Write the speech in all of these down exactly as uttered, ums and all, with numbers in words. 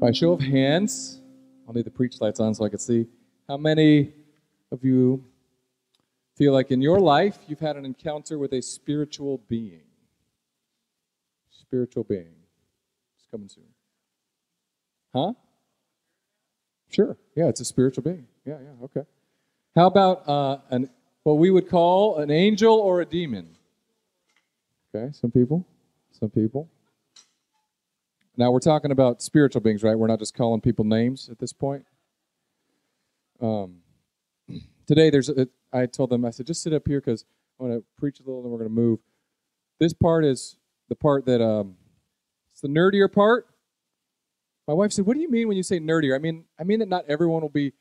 By show of hands, I'll need the preach lights on so I can see. How many of you feel like in your life you've had an encounter with a spiritual being? Spiritual being. It's coming soon. Huh? Sure. Yeah, it's a spiritual being. Yeah, yeah, okay. How about uh, an what we would call an angel or a demon? Okay, some people. Some people. Now, we're talking about spiritual beings, right? We're not just calling people names at this point. Um, today, there's. A, I told them, I said, just sit up here because I want to preach a little and we're going to move. This part is the part that, um, it's the nerdier part. My wife said, what do you mean when you say nerdier? I mean, I mean that not everyone will be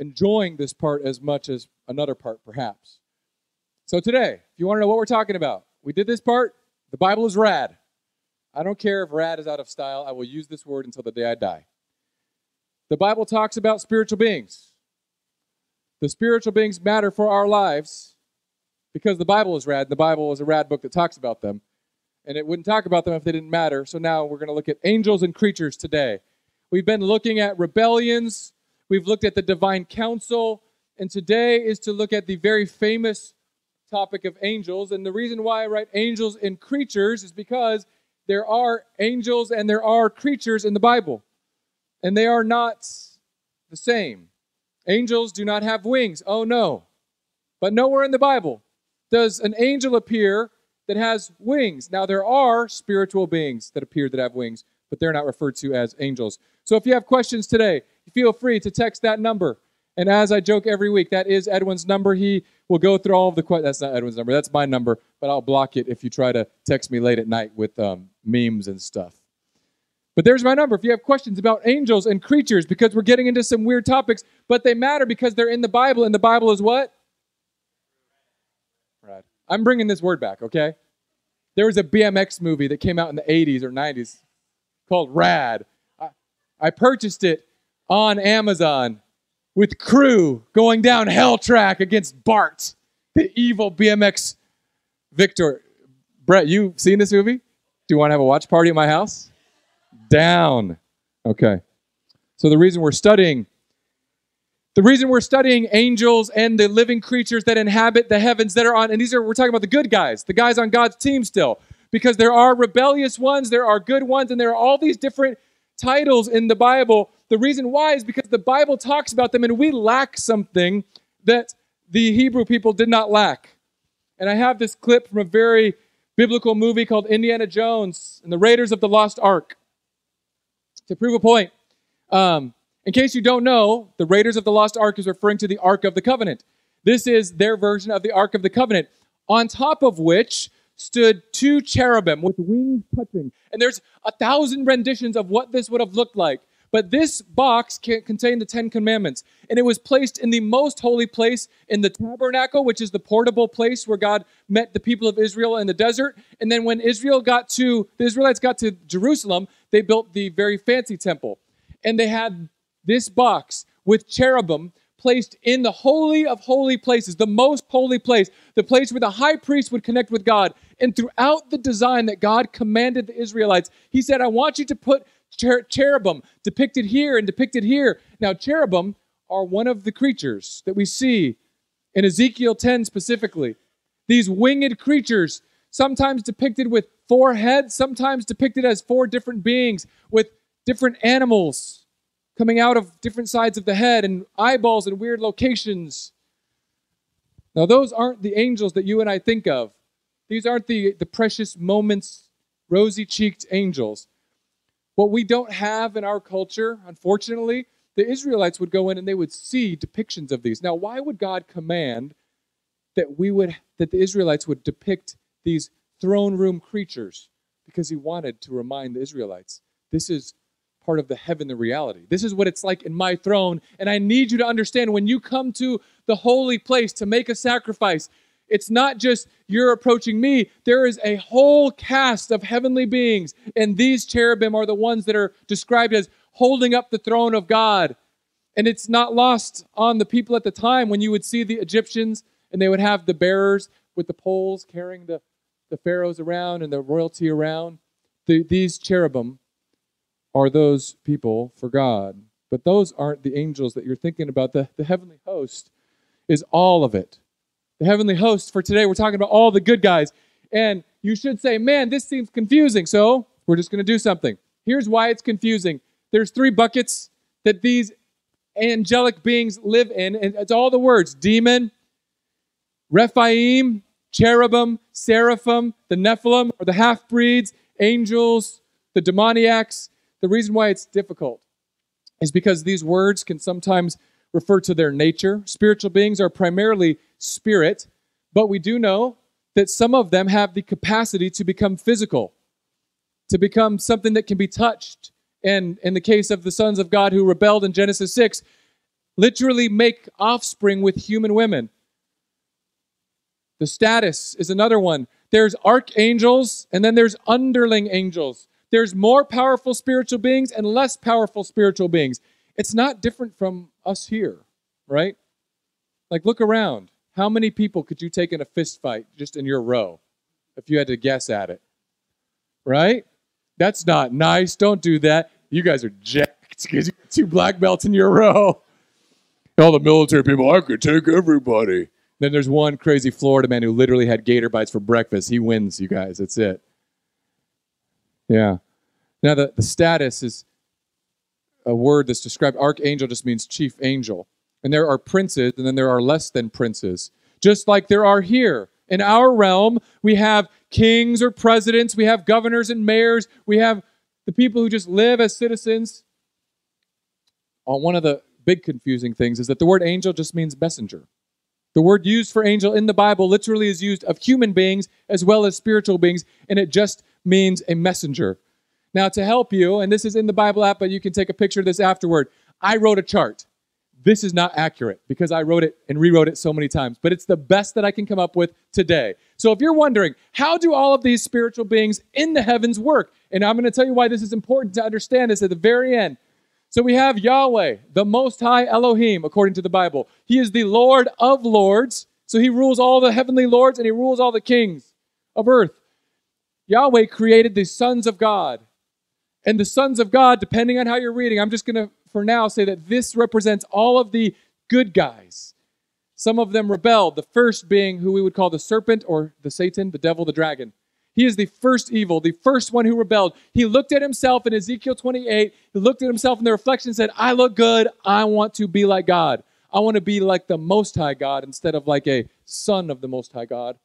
enjoying this part as much as another part, perhaps. So today, if you want to know what we're talking about, we did this part. The Bible is rad. I don't care if rad is out of style. I will use this word until the day I die. The Bible talks about spiritual beings. The spiritual beings matter for our lives because the Bible is rad. The Bible is a rad book that talks about them. And it wouldn't talk about them if they didn't matter. So now we're going to look at angels and creatures today. We've been looking at rebellions. We've looked at the divine council. And today is to look at the very famous topic of angels. And the reason why I write angels and creatures is because there are angels and there are creatures in the Bible. And they are not the same. Angels do not have wings. Oh, no. But nowhere in the Bible does an angel appear that has wings. Now, there are spiritual beings that appear that have wings, but they're not referred to as angels. So if you have questions today, feel free to text that number. And as I joke every week, that is Edwin's number. He will go through all of the questions. That's not Edwin's number. That's my number, but I'll block it if you try to text me late at night with um, memes and stuff. But there's my number if you have questions about angels and creatures, because we're getting into some weird topics, but they matter because they're in the Bible, and the Bible is what? Rad. I'm bringing this word back, okay? There was a B M X movie that came out in the eighties or nineties called Rad. I, I purchased it on Amazon with Crew going down hell track against Bart, the evil B M X victor. Brett, you seen this movie? Do you want to have a watch party at my house? Down. Okay. So the reason we're studying, the reason we're studying angels and the living creatures that inhabit the heavens that are on, and these are, we're talking about the good guys, the guys on God's team still, because there are rebellious ones, there are good ones, and there are all these different titles in the Bible. The reason why is because the Bible talks about them, and we lack something that the Hebrew people did not lack. And I have this clip from a very biblical movie called Indiana Jones and the Raiders of the Lost Ark. To prove a point, um, in case you don't know, the Raiders of the Lost Ark is referring to the Ark of the Covenant. This is their version of the Ark of the Covenant, on top of which stood two cherubim with wings touching. And there's a thousand renditions of what this would have looked like. But this box contained the Ten Commandments, and it was placed in the most holy place in the tabernacle, which is the portable place where God met the people of Israel in the desert. And then when Israel got to, the Israelites got to Jerusalem, they built the very fancy temple. And they had this box with cherubim placed in the holy of holy places, the most holy place, the place where the high priest would connect with God. And throughout the design that God commanded the Israelites, he said, I want you to put Cher- cherubim depicted here and depicted here. Now, cherubim are one of the creatures that we see in Ezekiel ten specifically. These winged creatures, sometimes depicted with four heads, sometimes depicted as four different beings with different animals coming out of different sides of the head and eyeballs in weird locations. Now, those aren't the angels that you and I think of. These aren't the, the precious moments, rosy-cheeked angels. What we don't have in our culture, unfortunately, the Israelites would go in and they would see depictions of these. Now, why would God command that we would that the Israelites would depict these throne room creatures? Because he wanted to remind the Israelites, this is part of the heavenly reality. This is what it's like in my throne, and I need you to understand when you come to the holy place to make a sacrifice, it's not just you're approaching me. There is a whole cast of heavenly beings, and these cherubim are the ones that are described as holding up the throne of God. And it's not lost on the people at the time when you would see the Egyptians, and they would have the bearers with the poles carrying the, the pharaohs around and the royalty around. The, these cherubim are those people for God. But those aren't the angels that you're thinking about. The, the heavenly host is all of it. The heavenly host for today, we're talking about all the good guys. And you should say, man, this seems confusing, so we're just going to do something. Here's why it's confusing. There's three buckets that these angelic beings live in, and it's all the words: demon, Rephaim, cherubim, seraphim, the Nephilim, or the half-breeds, angels, the demoniacs. The reason why it's difficult is because these words can sometimes refer to their nature. Spiritual beings are primarily spirit, but we do know that some of them have the capacity to become physical, to become something that can be touched. And in the case of the sons of God who rebelled in Genesis six, literally make offspring with human women. The status is another one. There's archangels, and then there's underling angels. There's more powerful spiritual beings and less powerful spiritual beings. It's not different from us here, right? Like, look around. How many people could you take in a fist fight just in your row if you had to guess at it, right? That's not nice. Don't do that. You guys are jacked because you got two black belts in your row. All the military people, I could take everybody. Then there's one crazy Florida man who literally had gator bites for breakfast. He wins, you guys. That's it. Yeah. Now, the, the status is a word that's described. Archangel just means chief angel. And there are princes, and then there are less than princes. Just like there are here. In our realm, we have kings or presidents. We have governors and mayors. We have the people who just live as citizens. Oh, one of the big confusing things is that the word angel just means messenger. The word used for angel in the Bible literally is used of human beings as well as spiritual beings, and it just means a messenger. Now, to help you, and this is in the Bible app, but you can take a picture of this afterward, I wrote a chart. This is not accurate because I wrote it and rewrote it so many times, but it's the best that I can come up with today. So if you're wondering, how do all of these spiritual beings in the heavens work? And I'm going to tell you why this is important to understand this at the very end. So we have Yahweh, the Most High Elohim, according to the Bible. He is the Lord of lords. So he rules all the heavenly lords and he rules all the kings of earth. Yahweh created the sons of God. And the sons of God, depending on how you're reading, I'm just going to, for now, say that this represents all of the good guys. Some of them rebelled, the first being who we would call the serpent or the Satan, the devil, the dragon. He is the first evil, the first one who rebelled. He looked at himself in Ezekiel twenty-eight. He looked at himself in the reflection and said, I look good. I want to be like God. I want to be like the Most High God instead of like a son of the Most High God.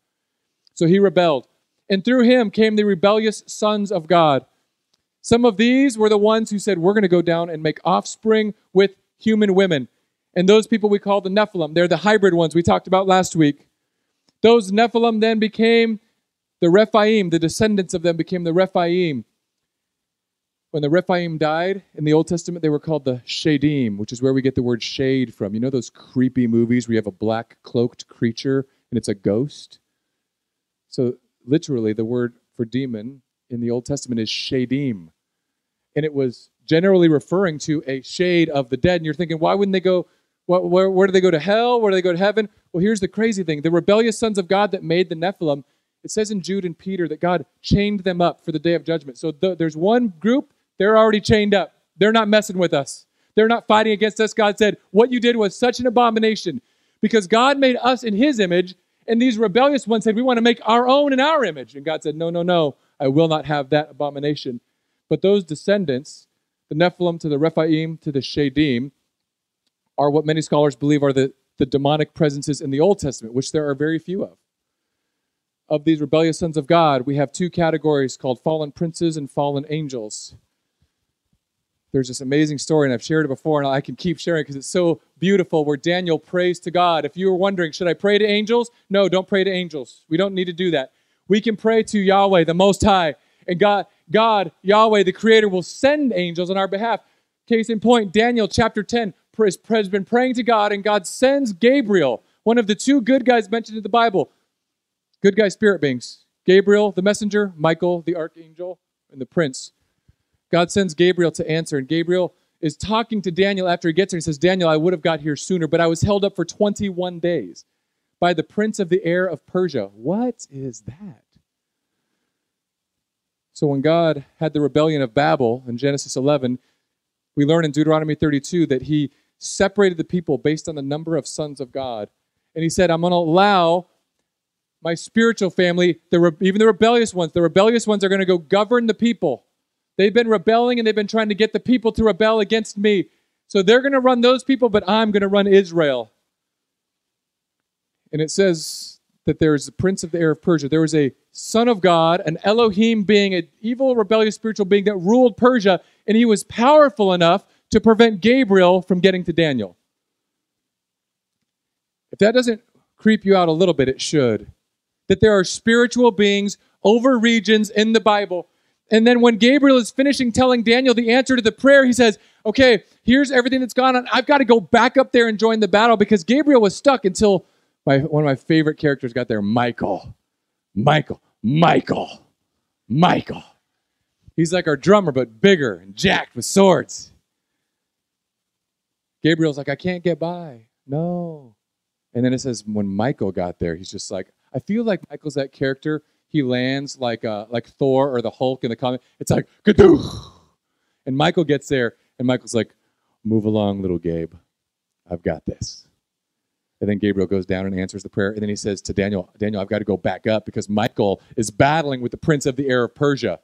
So he rebelled. And through him came the rebellious sons of God. Some of these were the ones who said, we're going to go down and make offspring with human women. And those people we call the Nephilim. They're the hybrid ones we talked about last week. Those Nephilim then became the Rephaim, the descendants of them became the Rephaim. When the Rephaim died, in the Old Testament, they were called the Shedim, which is where we get the word shade from. You know those creepy movies where you have a black-cloaked creature and it's a ghost? So literally, the word for demon in the Old Testament is Shedim. And it was generally referring to a shade of the dead. And you're thinking, why wouldn't they go, where, where, where do they go to hell? Where do they go to heaven? Well, here's the crazy thing. The rebellious sons of God that made the Nephilim, it says in Jude and Peter that God chained them up for the day of judgment. So th- there's one group, they're already chained up. They're not messing with us. They're not fighting against us. God said, what you did was such an abomination because God made us in his image, and these rebellious ones said, we want to make our own in our image. And God said, no, no, no, I will not have that abomination. But those descendants, the Nephilim to the Rephaim to the Shedim, are what many scholars believe are the, the demonic presences in the Old Testament, which there are very few of. Of these rebellious sons of God, we have two categories called fallen princes and fallen angels. There's this amazing story, and I've shared it before, and I can keep sharing because it's so beautiful, where Daniel prays to God. If you were wondering, should I pray to angels? No, don't pray to angels. We don't need to do that. We can pray to Yahweh, the Most High, and God, God, Yahweh, the Creator, will send angels on our behalf. Case in point, Daniel chapter ten has been praying to God, and God sends Gabriel, one of the two good guys mentioned in the Bible. Good guy spirit beings. Gabriel, the messenger, Michael, the archangel, and the prince. God sends Gabriel to answer, and Gabriel is talking to Daniel after he gets here. He says, Daniel, I would have got here sooner, but I was held up for twenty-one days by the prince of the air of Persia. What is that? So when God had the rebellion of Babel in Genesis eleven, we learn in Deuteronomy thirty-two that he separated the people based on the number of sons of God. And he said, I'm going to allow my spiritual family, the re- even the rebellious ones, the rebellious ones are going to go govern the people. They've been rebelling and they've been trying to get the people to rebel against me. So they're going to run those people, but I'm going to run Israel. And it says that there's the prince of the air of Persia. There was a son of God, an Elohim being, an evil, rebellious spiritual being that ruled Persia, and he was powerful enough to prevent Gabriel from getting to Daniel. If that doesn't creep you out a little bit, it should. That there are spiritual beings over regions in the Bible. And then when Gabriel is finishing telling Daniel the answer to the prayer, he says, okay, here's everything that's gone on. I've got to go back up there and join the battle, because Gabriel was stuck until my, one of my favorite characters got there, Michael. Michael. Michael. Michael. He's like our drummer, but bigger and jacked with swords. Gabriel's like, I can't get by. No. And then it says when Michael got there, he's just like, I feel like Michael's that character. He lands like uh, like Thor or the Hulk in the comic. It's like, kadoof. And Michael gets there, and Michael's like, move along, little Gabe. I've got this. And then Gabriel goes down and answers the prayer. And then he says to Daniel, Daniel, I've got to go back up because Michael is battling with the prince of the air of Persia.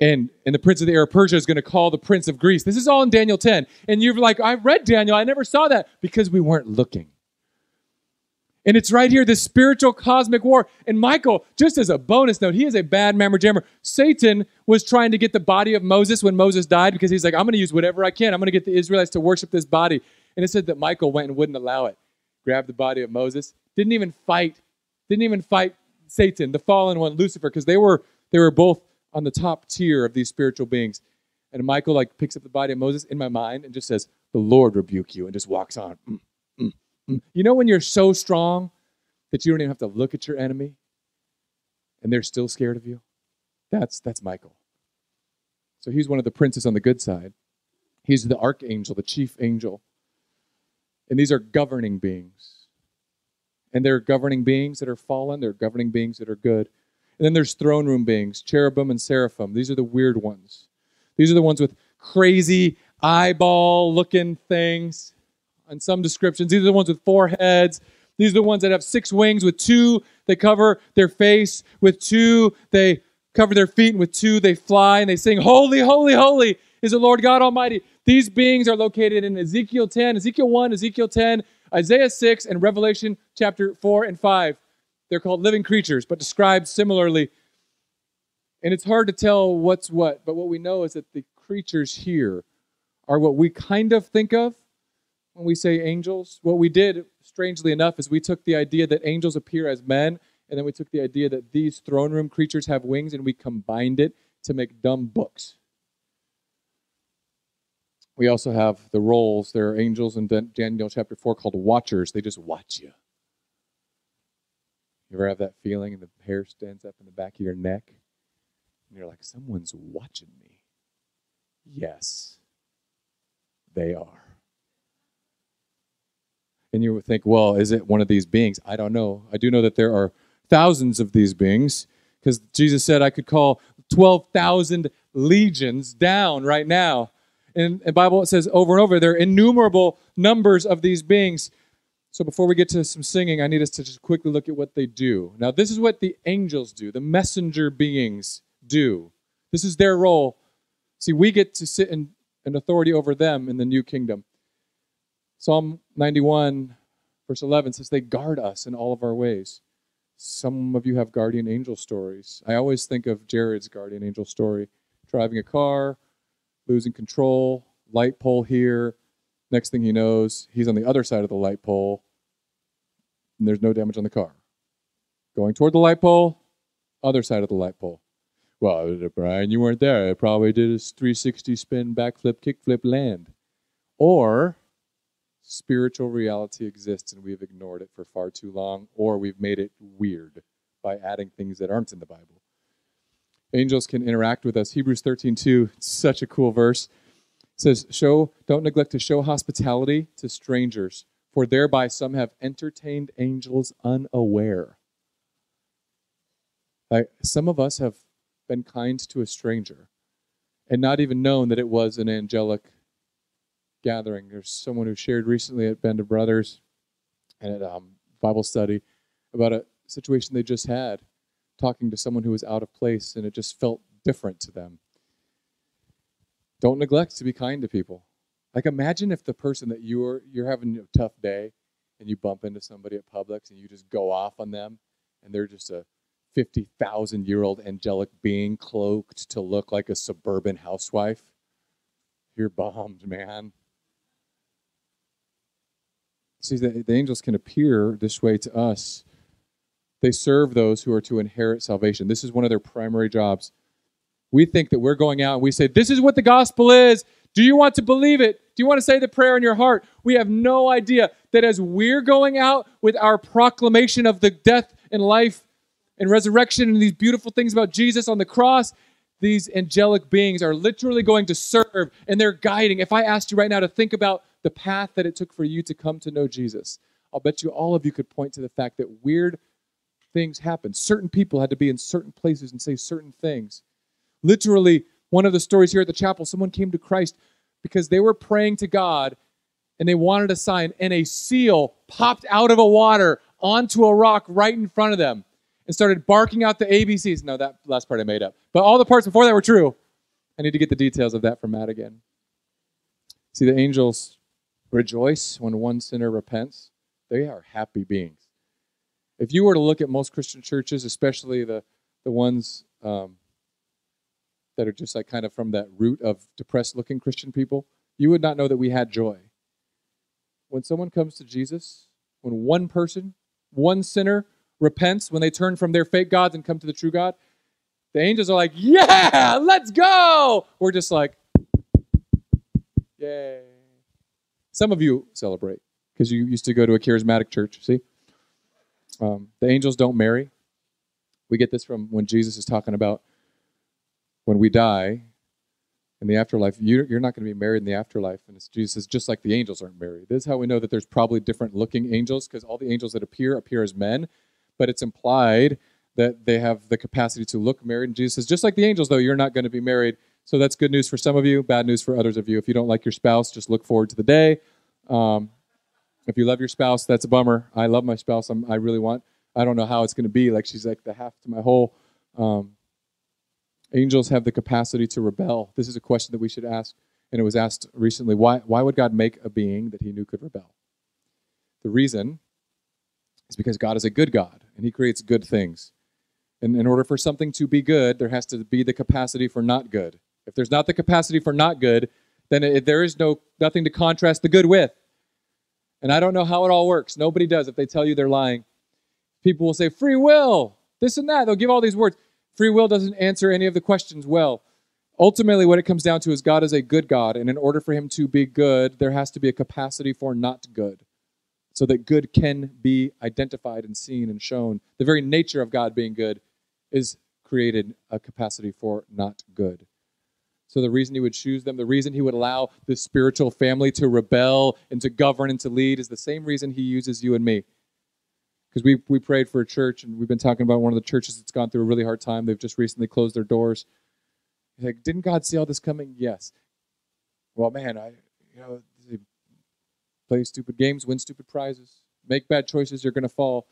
And, and the prince of the air of Persia is going to call the prince of Greece. This is all in Daniel ten. And you're like, I read Daniel. I never saw that, because we weren't looking. And it's right here, this spiritual cosmic war. And Michael, just as a bonus note, he is a bad mammer jammer. Satan was trying to get the body of Moses when Moses died, because he's like, I'm going to use whatever I can. I'm going to get the Israelites to worship this body. And it said that Michael went and wouldn't allow it. Grabbed the body of Moses. Didn't even fight. Didn't even fight Satan, the fallen one, Lucifer, because they were they were both on the top tier of these spiritual beings. And Michael like picks up the body of Moses in my mind and just says, the Lord rebuke you, and just walks on. Mm, mm, mm. You know when you're so strong that you don't even have to look at your enemy and they're still scared of you? That's, that's Michael. So he's one of the princes on the good side. He's the archangel, the chief angel. And these are governing beings. And they're governing beings that are fallen. They're governing beings that are good. And then there's throne room beings, cherubim and seraphim. These are the weird ones. These are the ones with crazy eyeball-looking things in some descriptions. These are the ones with four heads. These are the ones that have six wings. With two, they cover their face. With two, they cover their feet. And with two, they fly and they sing, holy, holy, holy is the Lord God Almighty. These beings are located in Ezekiel ten, Ezekiel one, Ezekiel ten, Isaiah six, and Revelation chapter four and five. They're called living creatures, but described similarly. And it's hard to tell what's what, but what we know is that the creatures here are what we kind of think of when we say angels. What we did, strangely enough, is we took the idea that angels appear as men, and then we took the idea that these throne room creatures have wings, and we combined it to make dumb books. We also have the roles. There are angels in Daniel chapter four called watchers. They just watch you. You ever have that feeling and the hair stands up in the back of your neck? And you're like, someone's watching me. Yes, they are. And you would think, well, is it one of these beings? I don't know. I do know that there are thousands of these beings, because Jesus said I could call twelve thousand legions down right now. In the Bible, it says over and over, there are innumerable numbers of these beings. So before we get to some singing, I need us to just quickly look at what they do. Now, this is what the angels do, the messenger beings do. This is their role. See, we get to sit in, in authority over them in the new kingdom. Psalm ninety-one, verse eleven says, they guard us in all of our ways. Some of you have guardian angel stories. I always think of Jared's guardian angel story, driving a car, losing control, light pole here. Next thing he knows, he's on the other side of the light pole, and there's no damage on the car. Going toward the light pole, other side of the light pole. Well, Brian, you weren't there. I probably did a three sixty spin, backflip, kickflip, land. Or spiritual reality exists, and we've ignored it for far too long, or we've made it weird by adding things that aren't in the Bible. Angels can interact with us. Hebrews thirteen two, it's such a cool verse. It says, "Show, don't neglect to show hospitality to strangers, for thereby some have entertained angels unaware." Like, some of us have been kind to a stranger and not even known that it was an angelic gathering. There's someone who shared recently at Bender Brothers and at um, Bible study about a situation they just had, talking to someone who was out of place, and it just felt different to them. Don't neglect to be kind to people. Like, imagine if the person that you're you're having a tough day and you bump into somebody at Publix and you just go off on them, and they're just a fifty thousand year old angelic being cloaked to look like a suburban housewife. You're bombed, man. See, the, the angels can appear this way to us. They serve those who are to inherit salvation. This is one of their primary jobs. We think that we're going out and we say, this is what the gospel is. Do you want to believe it? Do you want to say the prayer in your heart? We have no idea that as we're going out with our proclamation of the death and life and resurrection and these beautiful things about Jesus on the cross, these angelic beings are literally going to serve, and they're guiding. If I asked you right now to think about the path that it took for you to come to know Jesus, I'll bet you all of you could point to the fact that weird things happened. Certain people had to be in certain places and say certain things. Literally, one of the stories here at the chapel, someone came to Christ because they were praying to God, and they wanted a sign, and a seal popped out of a water onto a rock right in front of them and started barking out the A B Cs. No, that last part I made up. But all the parts before that were true. I need to get the details of that from Matt again. See, the angels rejoice when one sinner repents. They are happy beings. If you were to look at most Christian churches, especially the, the ones um, that are just like kind of from that root of depressed-looking Christian people, you would not know that we had joy. When someone comes to Jesus, when one person, one sinner, repents, when they turn from their fake gods and come to the true God, the angels are like, yeah, let's go. We're just like, yay. Some of you celebrate because you used to go to a charismatic church, see? Um, the angels don't marry. We get this from when Jesus is talking about when we die in the afterlife, you're, you're not going to be married in the afterlife. And it's, Jesus says, just like the angels aren't married. This is how we know that there's probably different looking angels, because all the angels that appear, appear as men. But it's implied that they have the capacity to look married. And Jesus says, just like the angels, though, you're not going to be married. So that's good news for some of you, bad news for others of you. If you don't like your spouse, just look forward to the day. Um, if you love your spouse, that's a bummer. I love my spouse. I'm, I really want, I don't know how it's going to be. Like, she's like the half to my whole. Um, angels have the capacity to rebel. This is a question that we should ask. And it was asked recently, why, why would God make a being that he knew could rebel? The reason is because God is a good God, and he creates good things. And in order for something to be good, there has to be the capacity for not good. If there's not the capacity for not good, then it, there is no nothing to contrast the good with. And I don't know how it all works. Nobody does. If they tell you, they're lying. People will say, free will, this and that. They'll give all these words. Free will doesn't answer any of the questions well. Ultimately, what it comes down to is God is a good God, and in order for him to be good, there has to be a capacity for not good, so that good can be identified and seen and shown. The very nature of God being good is created a capacity for not good. So the reason he would choose them, the reason he would allow the spiritual family to rebel and to govern and to lead is the same reason he uses you and me. Because we we prayed for a church, and we've been talking about one of the churches that's gone through a really hard time. They've just recently closed their doors. Like, didn't God see all this coming? Yes. Well, man, I you know, play stupid games, win stupid prizes, make bad choices, you're going to fall.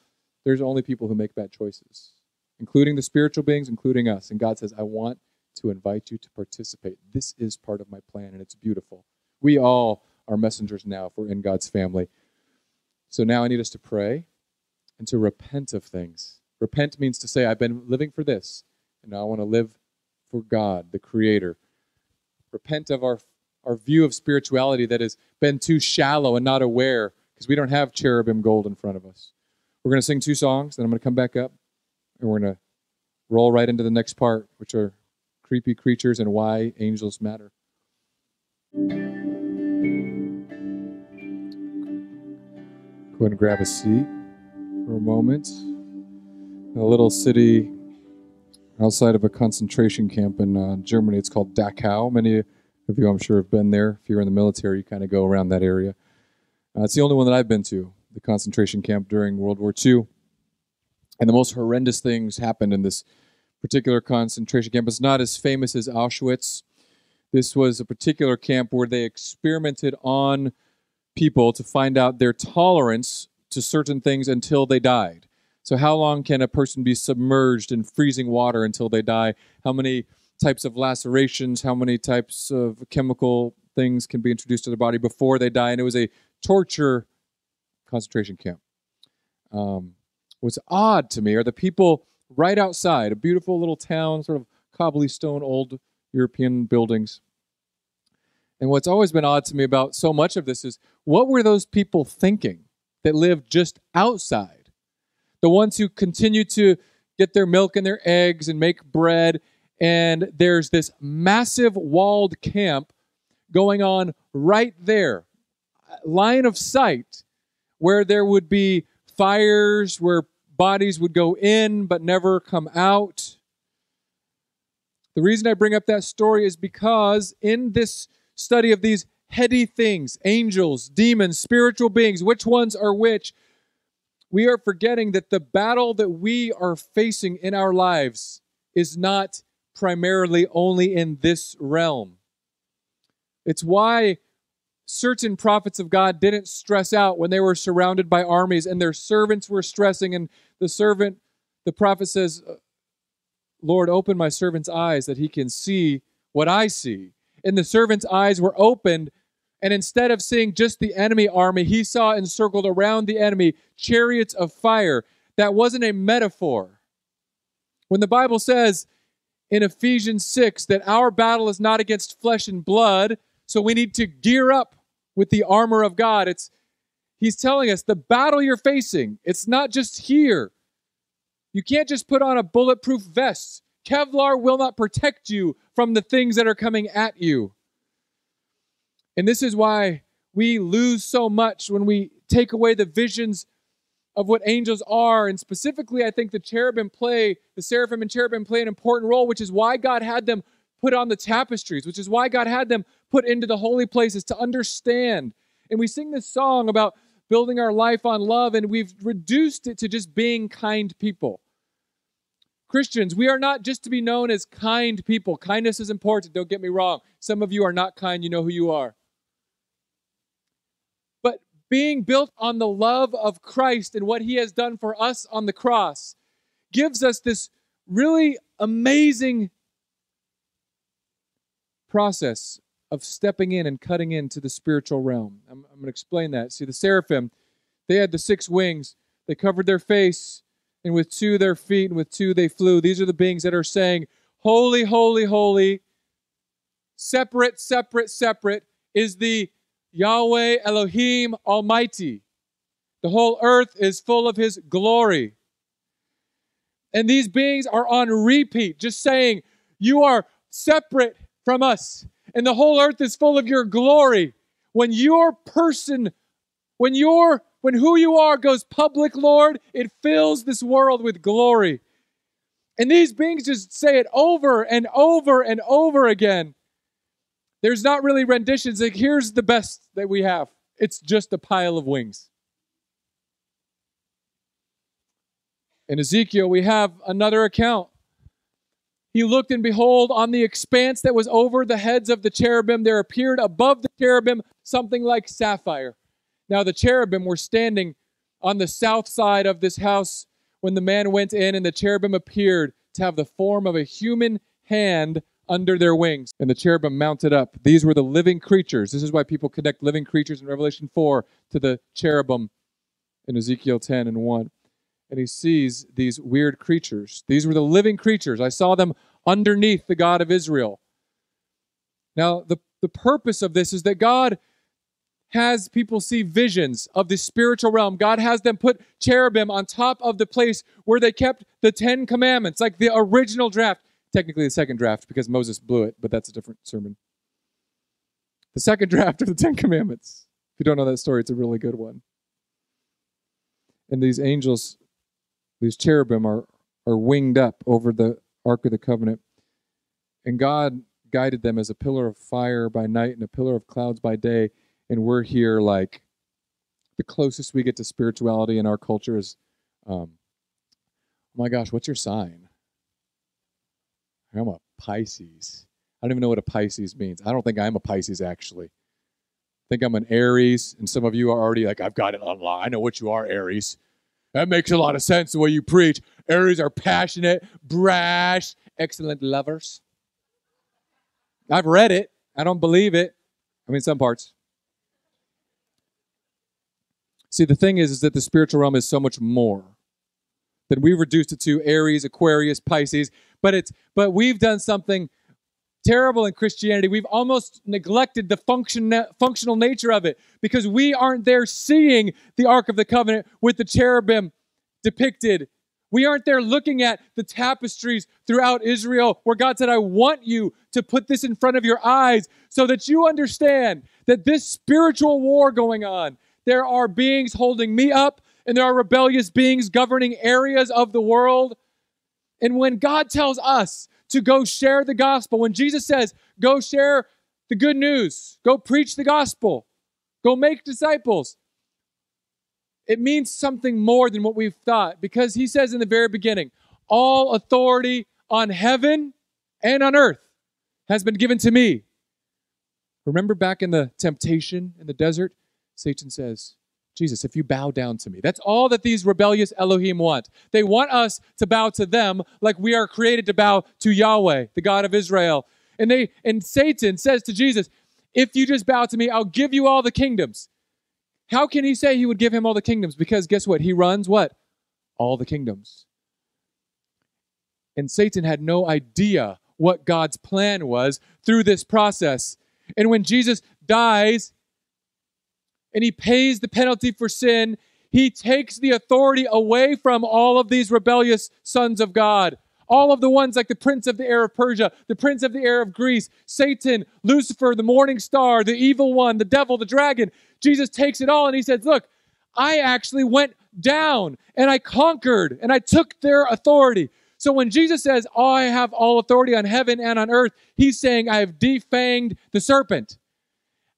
There's only people who make bad choices, including the spiritual beings, including us. And God says, I want to invite you to participate. This is part of my plan, and it's beautiful. We all are messengers now if we're in God's family. So now I need us to pray and to repent of things. Repent means to say, I've been living for this, and now I want to live for God, the Creator. Repent of our Our view of spirituality that has been too shallow and not aware, because we don't have cherubim gold in front of us. We're going to sing two songs, then I'm going to come back up, and we're going to roll right into the next part, which are creepy creatures and why angels matter. Go ahead and grab a seat for a moment. In a little city outside of a concentration camp in uh, Germany, it's called Dachau. Many If you, I'm sure, have been there. If you're in the military, you kind of go around that area. Uh, it's the only one that I've been to, the concentration camp during World War Two. And the most horrendous things happened in this particular concentration camp. It's not as famous as Auschwitz. This was a particular camp where they experimented on people to find out their tolerance to certain things until they died. So how long can a person be submerged in freezing water until they die? How many types of lacerations, how many types of chemical things can be introduced to their body before they die? And it was a torture concentration camp. Um, what's odd to me are the people right outside, a beautiful little town, sort of cobblestone old European buildings. And what's always been odd to me about so much of this is, what were those people thinking that lived just outside? The ones who continue to get their milk and their eggs and make bread, and there's this massive walled camp going on right there, line of sight, where there would be fires, where bodies would go in but never come out. The reason I bring up that story is because in this study of these heady things, angels, demons, spiritual beings, which ones are which, we are forgetting that the battle that we are facing in our lives is not primarily only in this realm. It's why certain prophets of God didn't stress out when they were surrounded by armies and their servants were stressing, and the servant, the prophet says, "Lord, open my servant's eyes that he can see what I see." And the servant's eyes were opened, and instead of seeing just the enemy army, he saw encircled around the enemy chariots of fire. That wasn't a metaphor. When the Bible says in Ephesians six that our battle is not against flesh and blood, so we need to gear up with the armor of God, it's he's telling us the battle you're facing, it's not just here. You can't just put on a bulletproof vest. Kevlar will not protect you from the things that are coming at you. And this is why we lose so much when we take away the visions of what angels are. And specifically, I think the cherubim play, the seraphim and cherubim play an important role, which is why God had them put on the tapestries, which is why God had them put into the holy places to understand. And we sing this song about building our life on love, and we've reduced it to just being kind people. Christians, we are not just to be known as kind people. Kindness is important, don't get me wrong. Some of you are not kind, you know who you are. But being built on the love of Christ and what he has done for us on the cross gives us this really amazing process of stepping in and cutting into the spiritual realm. I'm, I'm going to explain that. See, the seraphim, they had the six wings. They covered their face, and with two their feet, and with two they flew. These are the beings that are saying, "Holy, holy, holy, separate, separate, separate is the Yahweh Elohim Almighty. The whole earth is full of his glory." And these beings are on repeat, just saying, "You are separate from us, and the whole earth is full of your glory." When your person, when your When who you are goes public, Lord, it fills this world with glory. And these beings just say it over and over and over again. There's not really renditions. Like, here's the best that we have. It's just a pile of wings. In Ezekiel, we have another account. He looked, and behold, on the expanse that was over the heads of the cherubim, there appeared above the cherubim something like sapphire. Now, the cherubim were standing on the south side of this house when the man went in, and the cherubim appeared to have the form of a human hand under their wings. And the cherubim mounted up. These were the living creatures. This is why people connect living creatures in Revelation four to the cherubim in Ezekiel ten and one. And he sees these weird creatures. These were the living creatures. I saw them underneath the God of Israel. Now, the, the purpose of this is that God has people see visions of the spiritual realm. God has them put cherubim on top of the place where they kept the Ten Commandments, like the original draft. Technically the second draft, because Moses blew it, but that's a different sermon. The second draft of the Ten Commandments. If you don't know that story, it's a really good one. And these angels, these cherubim are, are winged up over the Ark of the Covenant. And God guided them as a pillar of fire by night and a pillar of clouds by day. And we're here, like, the closest we get to spirituality in our culture is, um, oh my gosh, what's your sign? I'm a Pisces. I don't even know what a Pisces means. I don't think I'm a Pisces, actually. I think I'm an Aries, and some of you are already like, I've got it online. I know what you are, Aries. That makes a lot of sense the way you preach. Aries are passionate, brash, excellent lovers. I've read it. I don't believe it. I mean, some parts. See, the thing is, is that the spiritual realm is so much more than we've reduced it to Aries, Aquarius, Pisces. But it's but we've done something terrible in Christianity. We've almost neglected the function, functional nature of it because we aren't there seeing the Ark of the Covenant with the cherubim depicted. We aren't there looking at the tapestries throughout Israel where God said, I want you to put this in front of your eyes so that you understand that this spiritual war going on, there are beings holding me up and there are rebellious beings governing areas of the world. And when God tells us to go share the gospel, when Jesus says, go share the good news, go preach the gospel, go make disciples, it means something more than what we've thought because he says in the very beginning, all authority on heaven and on earth has been given to me. Remember back in the temptation in the desert, Satan says, Jesus, if you bow down to me. That's all that these rebellious Elohim want. They want us to bow to them like we are created to bow to Yahweh, the God of Israel. And they and Satan says to Jesus, if you just bow to me, I'll give you all the kingdoms. How can he say he would give him all the kingdoms? Because guess what? He runs what? All the kingdoms. And Satan had no idea what God's plan was through this process. And when Jesus dies, and he pays the penalty for sin, he takes the authority away from all of these rebellious sons of God. All of the ones like the prince of the air of Persia, the prince of the air of Greece, Satan, Lucifer, the morning star, the evil one, the devil, the dragon. Jesus takes it all and he says, look, I actually went down and I conquered and I took their authority. So when Jesus says, oh, I have all authority on heaven and on earth, he's saying, I have defanged the serpent.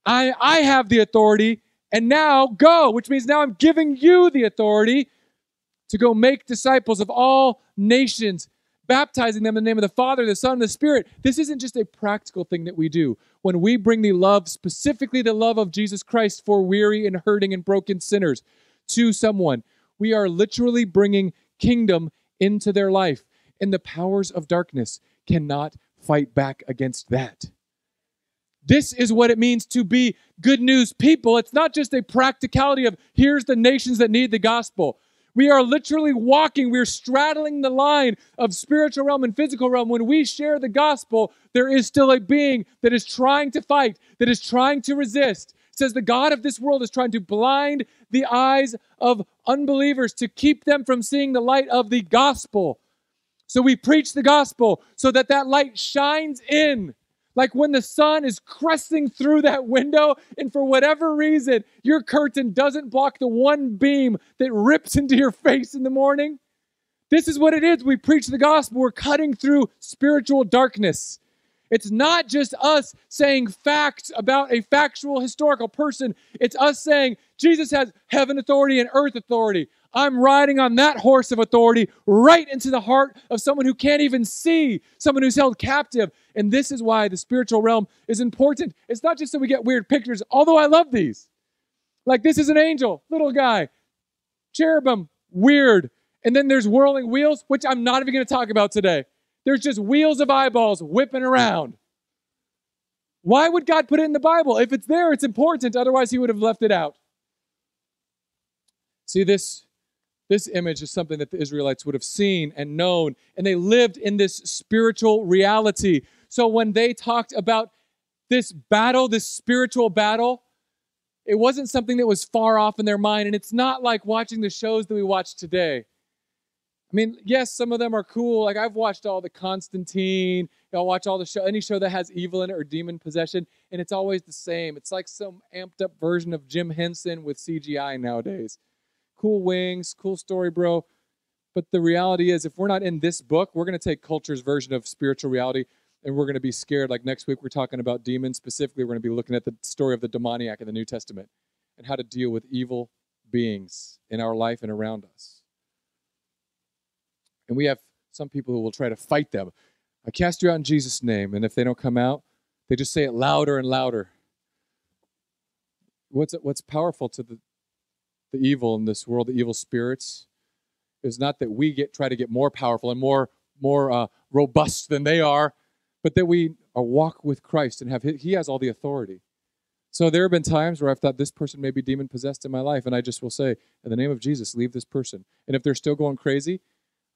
I, I have the authority. And now go, which means now I'm giving you the authority to go make disciples of all nations, baptizing them in the name of the Father, the Son, and the Spirit. This isn't just a practical thing that we do. When we bring the love, specifically the love of Jesus Christ for weary and hurting and broken sinners to someone, we are literally bringing kingdom into their life. And the powers of darkness cannot fight back against that. This is what it means to be good news people. It's not just a practicality of here's the nations that need the gospel. We are literally walking, we're straddling the line of spiritual realm and physical realm. When we share the gospel, there is still a being that is trying to fight, that is trying to resist. It says the God of this world is trying to blind the eyes of unbelievers to keep them from seeing the light of the gospel. So we preach the gospel so that that light shines in. Like when the sun is cresting through that window and for whatever reason, your curtain doesn't block the one beam that rips into your face in the morning. This is what it is. We preach the gospel. We're cutting through spiritual darkness. It's not just us saying facts about a factual historical person. It's us saying Jesus has heaven authority and earth authority. I'm riding on that horse of authority right into the heart of someone who can't even see, someone who's held captive. And this is why the spiritual realm is important. It's not just so we get weird pictures, although I love these. Like this is an angel, little guy, cherubim, weird. And then there's whirling wheels, which I'm not even going to talk about today. There's just wheels of eyeballs whipping around. Why would God put it in the Bible? If it's there, it's important. Otherwise, he would have left it out. See, this This image is something that the Israelites would have seen and known, and they lived in this spiritual reality. So when they talked about this battle, this spiritual battle, it wasn't something that was far off in their mind, and it's not like watching the shows that we watch today. I mean, yes, some of them are cool. Like I've watched all the Constantine. I'll watch all the show, any show that has evil in it or demon possession, and it's always the same. It's like some amped-up version of Jim Henson with C G I nowadays. Cool wings, cool story, bro. But the reality is, if we're not in this book, we're going to take culture's version of spiritual reality, and we're going to be scared. Like next week, we're talking about demons. Specifically, we're going to be looking at the story of the demoniac in the New Testament and how to deal with evil beings in our life and around us. And we have some people who will try to fight them. I cast you out in Jesus' name. And if they don't come out, they just say it louder and louder. What's, what's powerful to the, the evil in this world, the evil spirits, is not that we get try to get more powerful and more, more uh, robust than they are, but that we uh, walk with Christ and have He has all the authority. So there have been times where I've thought this person may be demon-possessed in my life, and I just will say, in the name of Jesus, leave this person. And if they're still going crazy,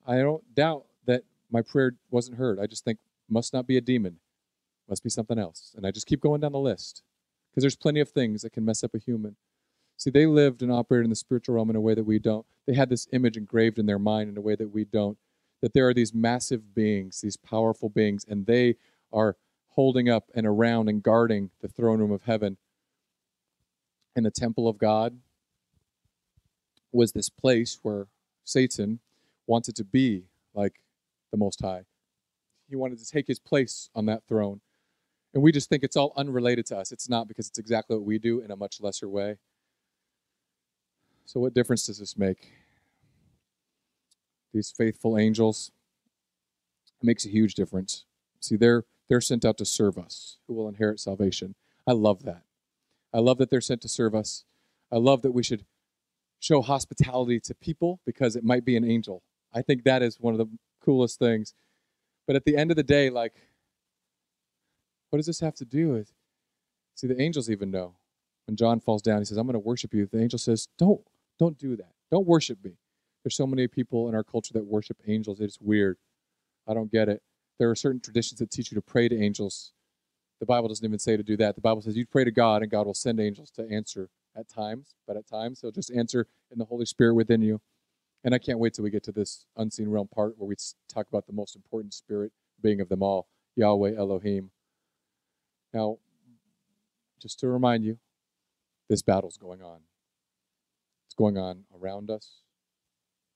I don't doubt that my prayer wasn't heard. I just think, must not be a demon. Must be something else. And I just keep going down the list because there's plenty of things that can mess up a human. See, they lived and operated in the spiritual realm in a way that we don't. They had this image engraved in their mind in a way that we don't, that there are these massive beings, these powerful beings, and they are holding up and around and guarding the throne room of heaven. And the temple of God was this place where Satan wanted to be like the Most High. He wanted to take his place on that throne. And we just think it's all unrelated to us. It's not, because it's exactly what we do in a much lesser way. So what difference does this make? These faithful angels, it makes a huge difference. See, they're, they're sent out to serve us, who will inherit salvation. I love that. I love that they're sent to serve us. I love that we should show hospitality to people because it might be an angel. I think that is one of the coolest things. But at the end of the day, like, what does this have to do with? See, the angels even know. When John falls down, he says, I'm going to worship you. The angel says, don't, don't do that. Don't worship me. There's so many people in our culture that worship angels. It's weird. I don't get it. There are certain traditions that teach you to pray to angels. The Bible doesn't even say to do that. The Bible says you pray to God, and God will send angels to answer at times, but at times they'll just answer in the Holy Spirit within you. And I can't wait till we get to this unseen realm part where we talk about the most important spirit being of them all, Yahweh Elohim. Now, just to remind you, this battle's going on. It's going on around us,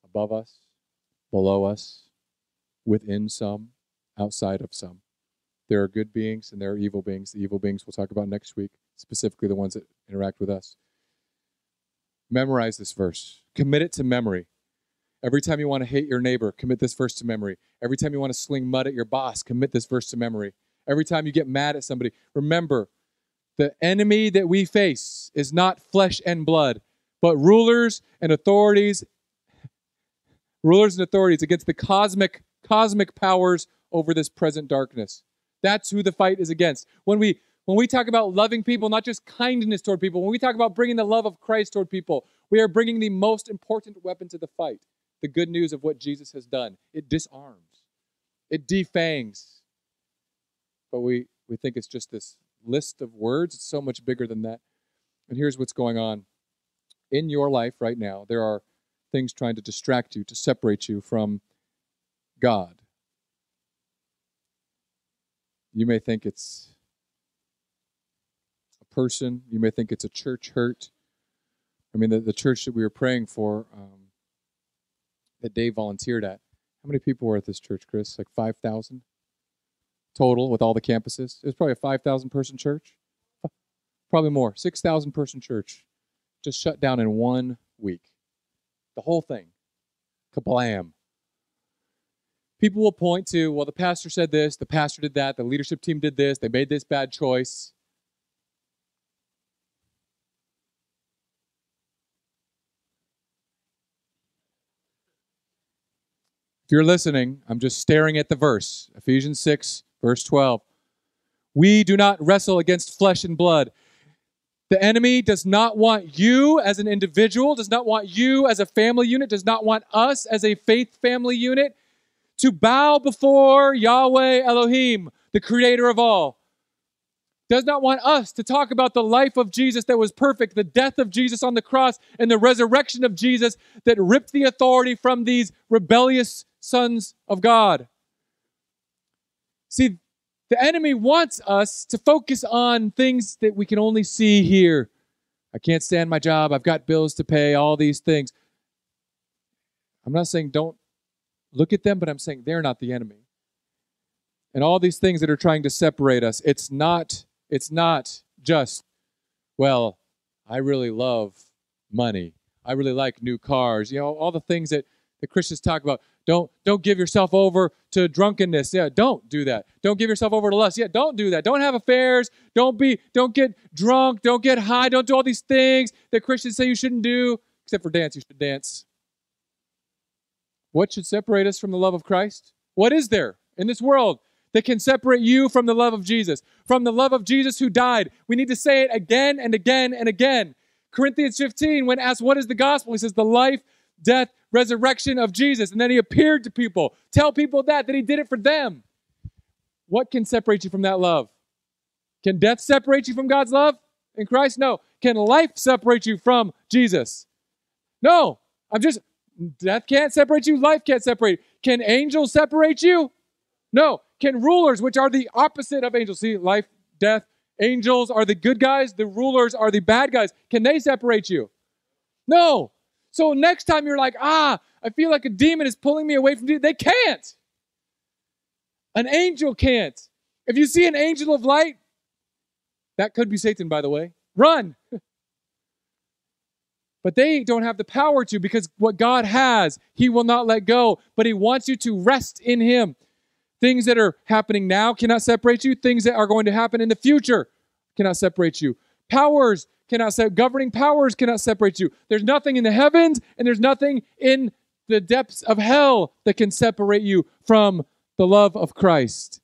above us, below us, within some, outside of some. There are good beings and there are evil beings. The evil beings we'll talk about next week, specifically the ones that interact with us. Memorize this verse. Commit it to memory. Every time you want to hate your neighbor, commit this verse to memory. Every time you want to sling mud at your boss, commit this verse to memory. Every time you get mad at somebody, remember, the enemy that we face is not flesh and blood, but rulers and authorities, rulers and authorities against the cosmic, cosmic powers over this present darkness. That's who the fight is against. When we when we talk about loving people, not just kindness toward people, when we talk about bringing the love of Christ toward people, we are bringing the most important weapon to the fight, the good news of what Jesus has done. It disarms. It defangs. But we, we think it's just this list of words. It's so much bigger than that. And here's what's going on. In your life right now, there are things trying to distract you, to separate you from God. You may think it's a person. You may think it's a church hurt. I mean, the, the church that we were praying for, um, that Dave volunteered at. How many people were at this church, Chris? Like five thousand total with all the campuses. It was probably a five thousand person church. Probably more. six thousand person church. Just shut down in one week. The whole thing. Kablam. People will point to, well, the pastor said this, the pastor did that, the leadership team did this, they made this bad choice. If you're listening, I'm just staring at the verse, Ephesians six, verse twelve. We do not wrestle against flesh and blood. The enemy does not want you as an individual, does not want you as a family unit, does not want us as a faith family unit to bow before Yahweh Elohim, the creator of all. Does not want us to talk about the life of Jesus that was perfect, the death of Jesus on the cross, and the resurrection of Jesus that ripped the authority from these rebellious sons of God. See, the enemy wants us to focus on things that we can only see here. I can't stand my job. I've got bills to pay, all these things. I'm not saying don't look at them, but I'm saying they're not the enemy. And all these things that are trying to separate us, it's not, it's not just, well, I really love money. I really like new cars. You know, all the things that the Christians talk about. Don't don't give yourself over to drunkenness. Yeah, don't do that. Don't give yourself over to lust. Yeah, don't do that. Don't have affairs. Don't be don't get drunk. Don't get high. Don't do all these things that Christians say you shouldn't do. Except for dance, you should dance. What should separate us from the love of Christ? What is there in this world that can separate you from the love of Jesus? From the love of Jesus who died. We need to say it again and again and again. Corinthians fifteen, when asked, what is the gospel? He says, the life, death, resurrection of Jesus. And then he appeared to people. Tell people that, that he did it for them. What can separate you from that love? Can death separate you from God's love in Christ? No. Can life separate you from Jesus? No. I'm just, death can't separate you. Life can't separate you. Can angels separate you? No. Can rulers, which are the opposite of angels, see, life, death, angels are the good guys, the rulers are the bad guys. Can they separate you? No. So next time you're like, ah, I feel like a demon is pulling me away from Jesus. They can't. An angel can't. If you see an angel of light, that could be Satan, by the way. Run. But they don't have the power to, because what God has, he will not let go. But he wants you to rest in him. Things that are happening now cannot separate you. Things that are going to happen in the future cannot separate you. Powers cannot separate. Governing powers cannot separate you. There's nothing in the heavens, and there's nothing in the depths of hell that can separate you from the love of Christ.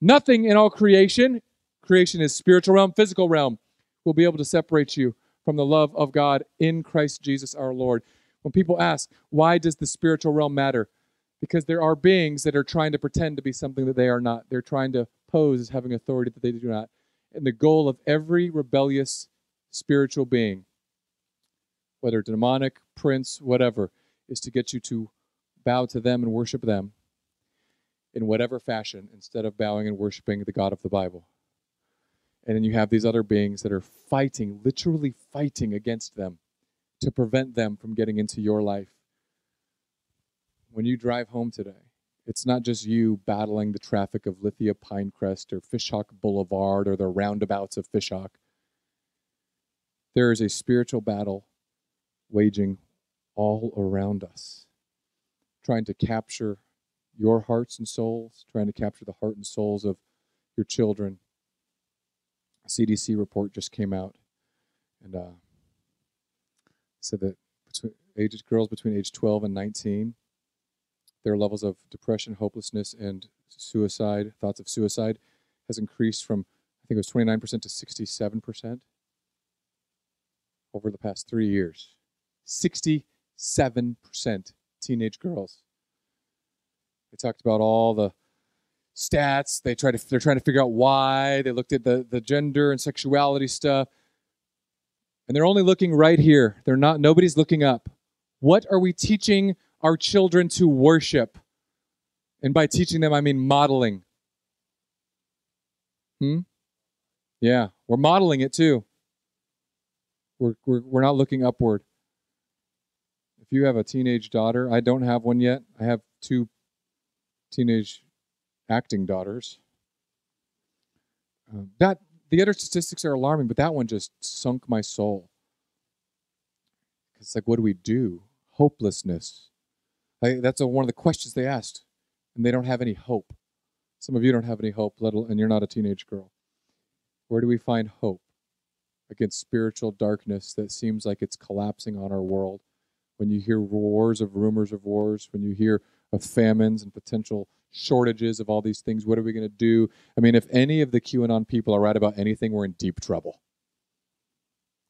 Nothing in all creation, creation is spiritual realm, physical realm, will be able to separate you from the love of God in Christ Jesus our Lord. When people ask, why does the spiritual realm matter? Because there are beings that are trying to pretend to be something that they are not. They're trying to pose as having authority that they do not. And the goal of every rebellious spiritual being, whether demonic, prince, whatever, is to get you to bow to them and worship them in whatever fashion instead of bowing and worshiping the God of the Bible. And then you have these other beings that are fighting, literally fighting against them to prevent them from getting into your life. When you drive home today, it's not just you battling the traffic of Lithia Pinecrest or Fishhawk Boulevard or the roundabouts of Fishhawk. There is a spiritual battle waging all around us, trying to capture your hearts and souls, trying to capture the heart and souls of your children. A C D C report just came out and uh, said that between ages, girls between age twelve and nineteen, their levels of depression, hopelessness, and suicide, thoughts of suicide, has increased from, I think it was twenty-nine percent to sixty-seven percent over the past three years. sixty-seven percent teenage girls. They talked about all the stats. They tried to, they're trying to figure out why. They looked at the, the gender and sexuality stuff. And they're only looking right here. They're not, nobody's looking up. What are we teaching our children to worship? And by teaching them, I mean modeling. Hmm? Yeah, we're modeling it too. We're, we're, we're not looking upward. If you have a teenage daughter, I don't have one yet. I have two teenage acting daughters. Um, that the other statistics are alarming, but that one just sunk my soul. It's like, what do we do? Hopelessness. I, that's a, one of the questions they asked, and they don't have any hope. Some of you don't have any hope, let alone, and you're not a teenage girl. Where do we find hope against spiritual darkness that seems like it's collapsing on our world? When you hear wars of rumors of wars, when you hear of famines and potential shortages of all these things, what are we going to do? I mean, if any of the QAnon people are right about anything, we're in deep trouble,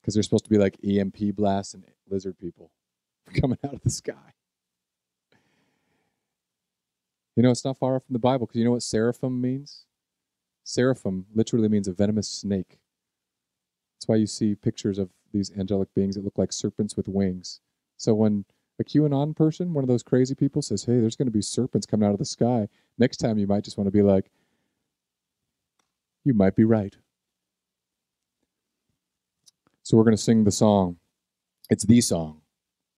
because they're supposed to be like E M P blasts and lizard people coming out of the sky. You know, it's not far off from the Bible, because you know what seraphim means? Seraphim literally means a venomous snake. That's why you see pictures of these angelic beings that look like serpents with wings. So when a QAnon person, one of those crazy people, says, hey, there's going to be serpents coming out of the sky, next time you might just want to be like, you might be right. So we're going to sing the song. It's the song.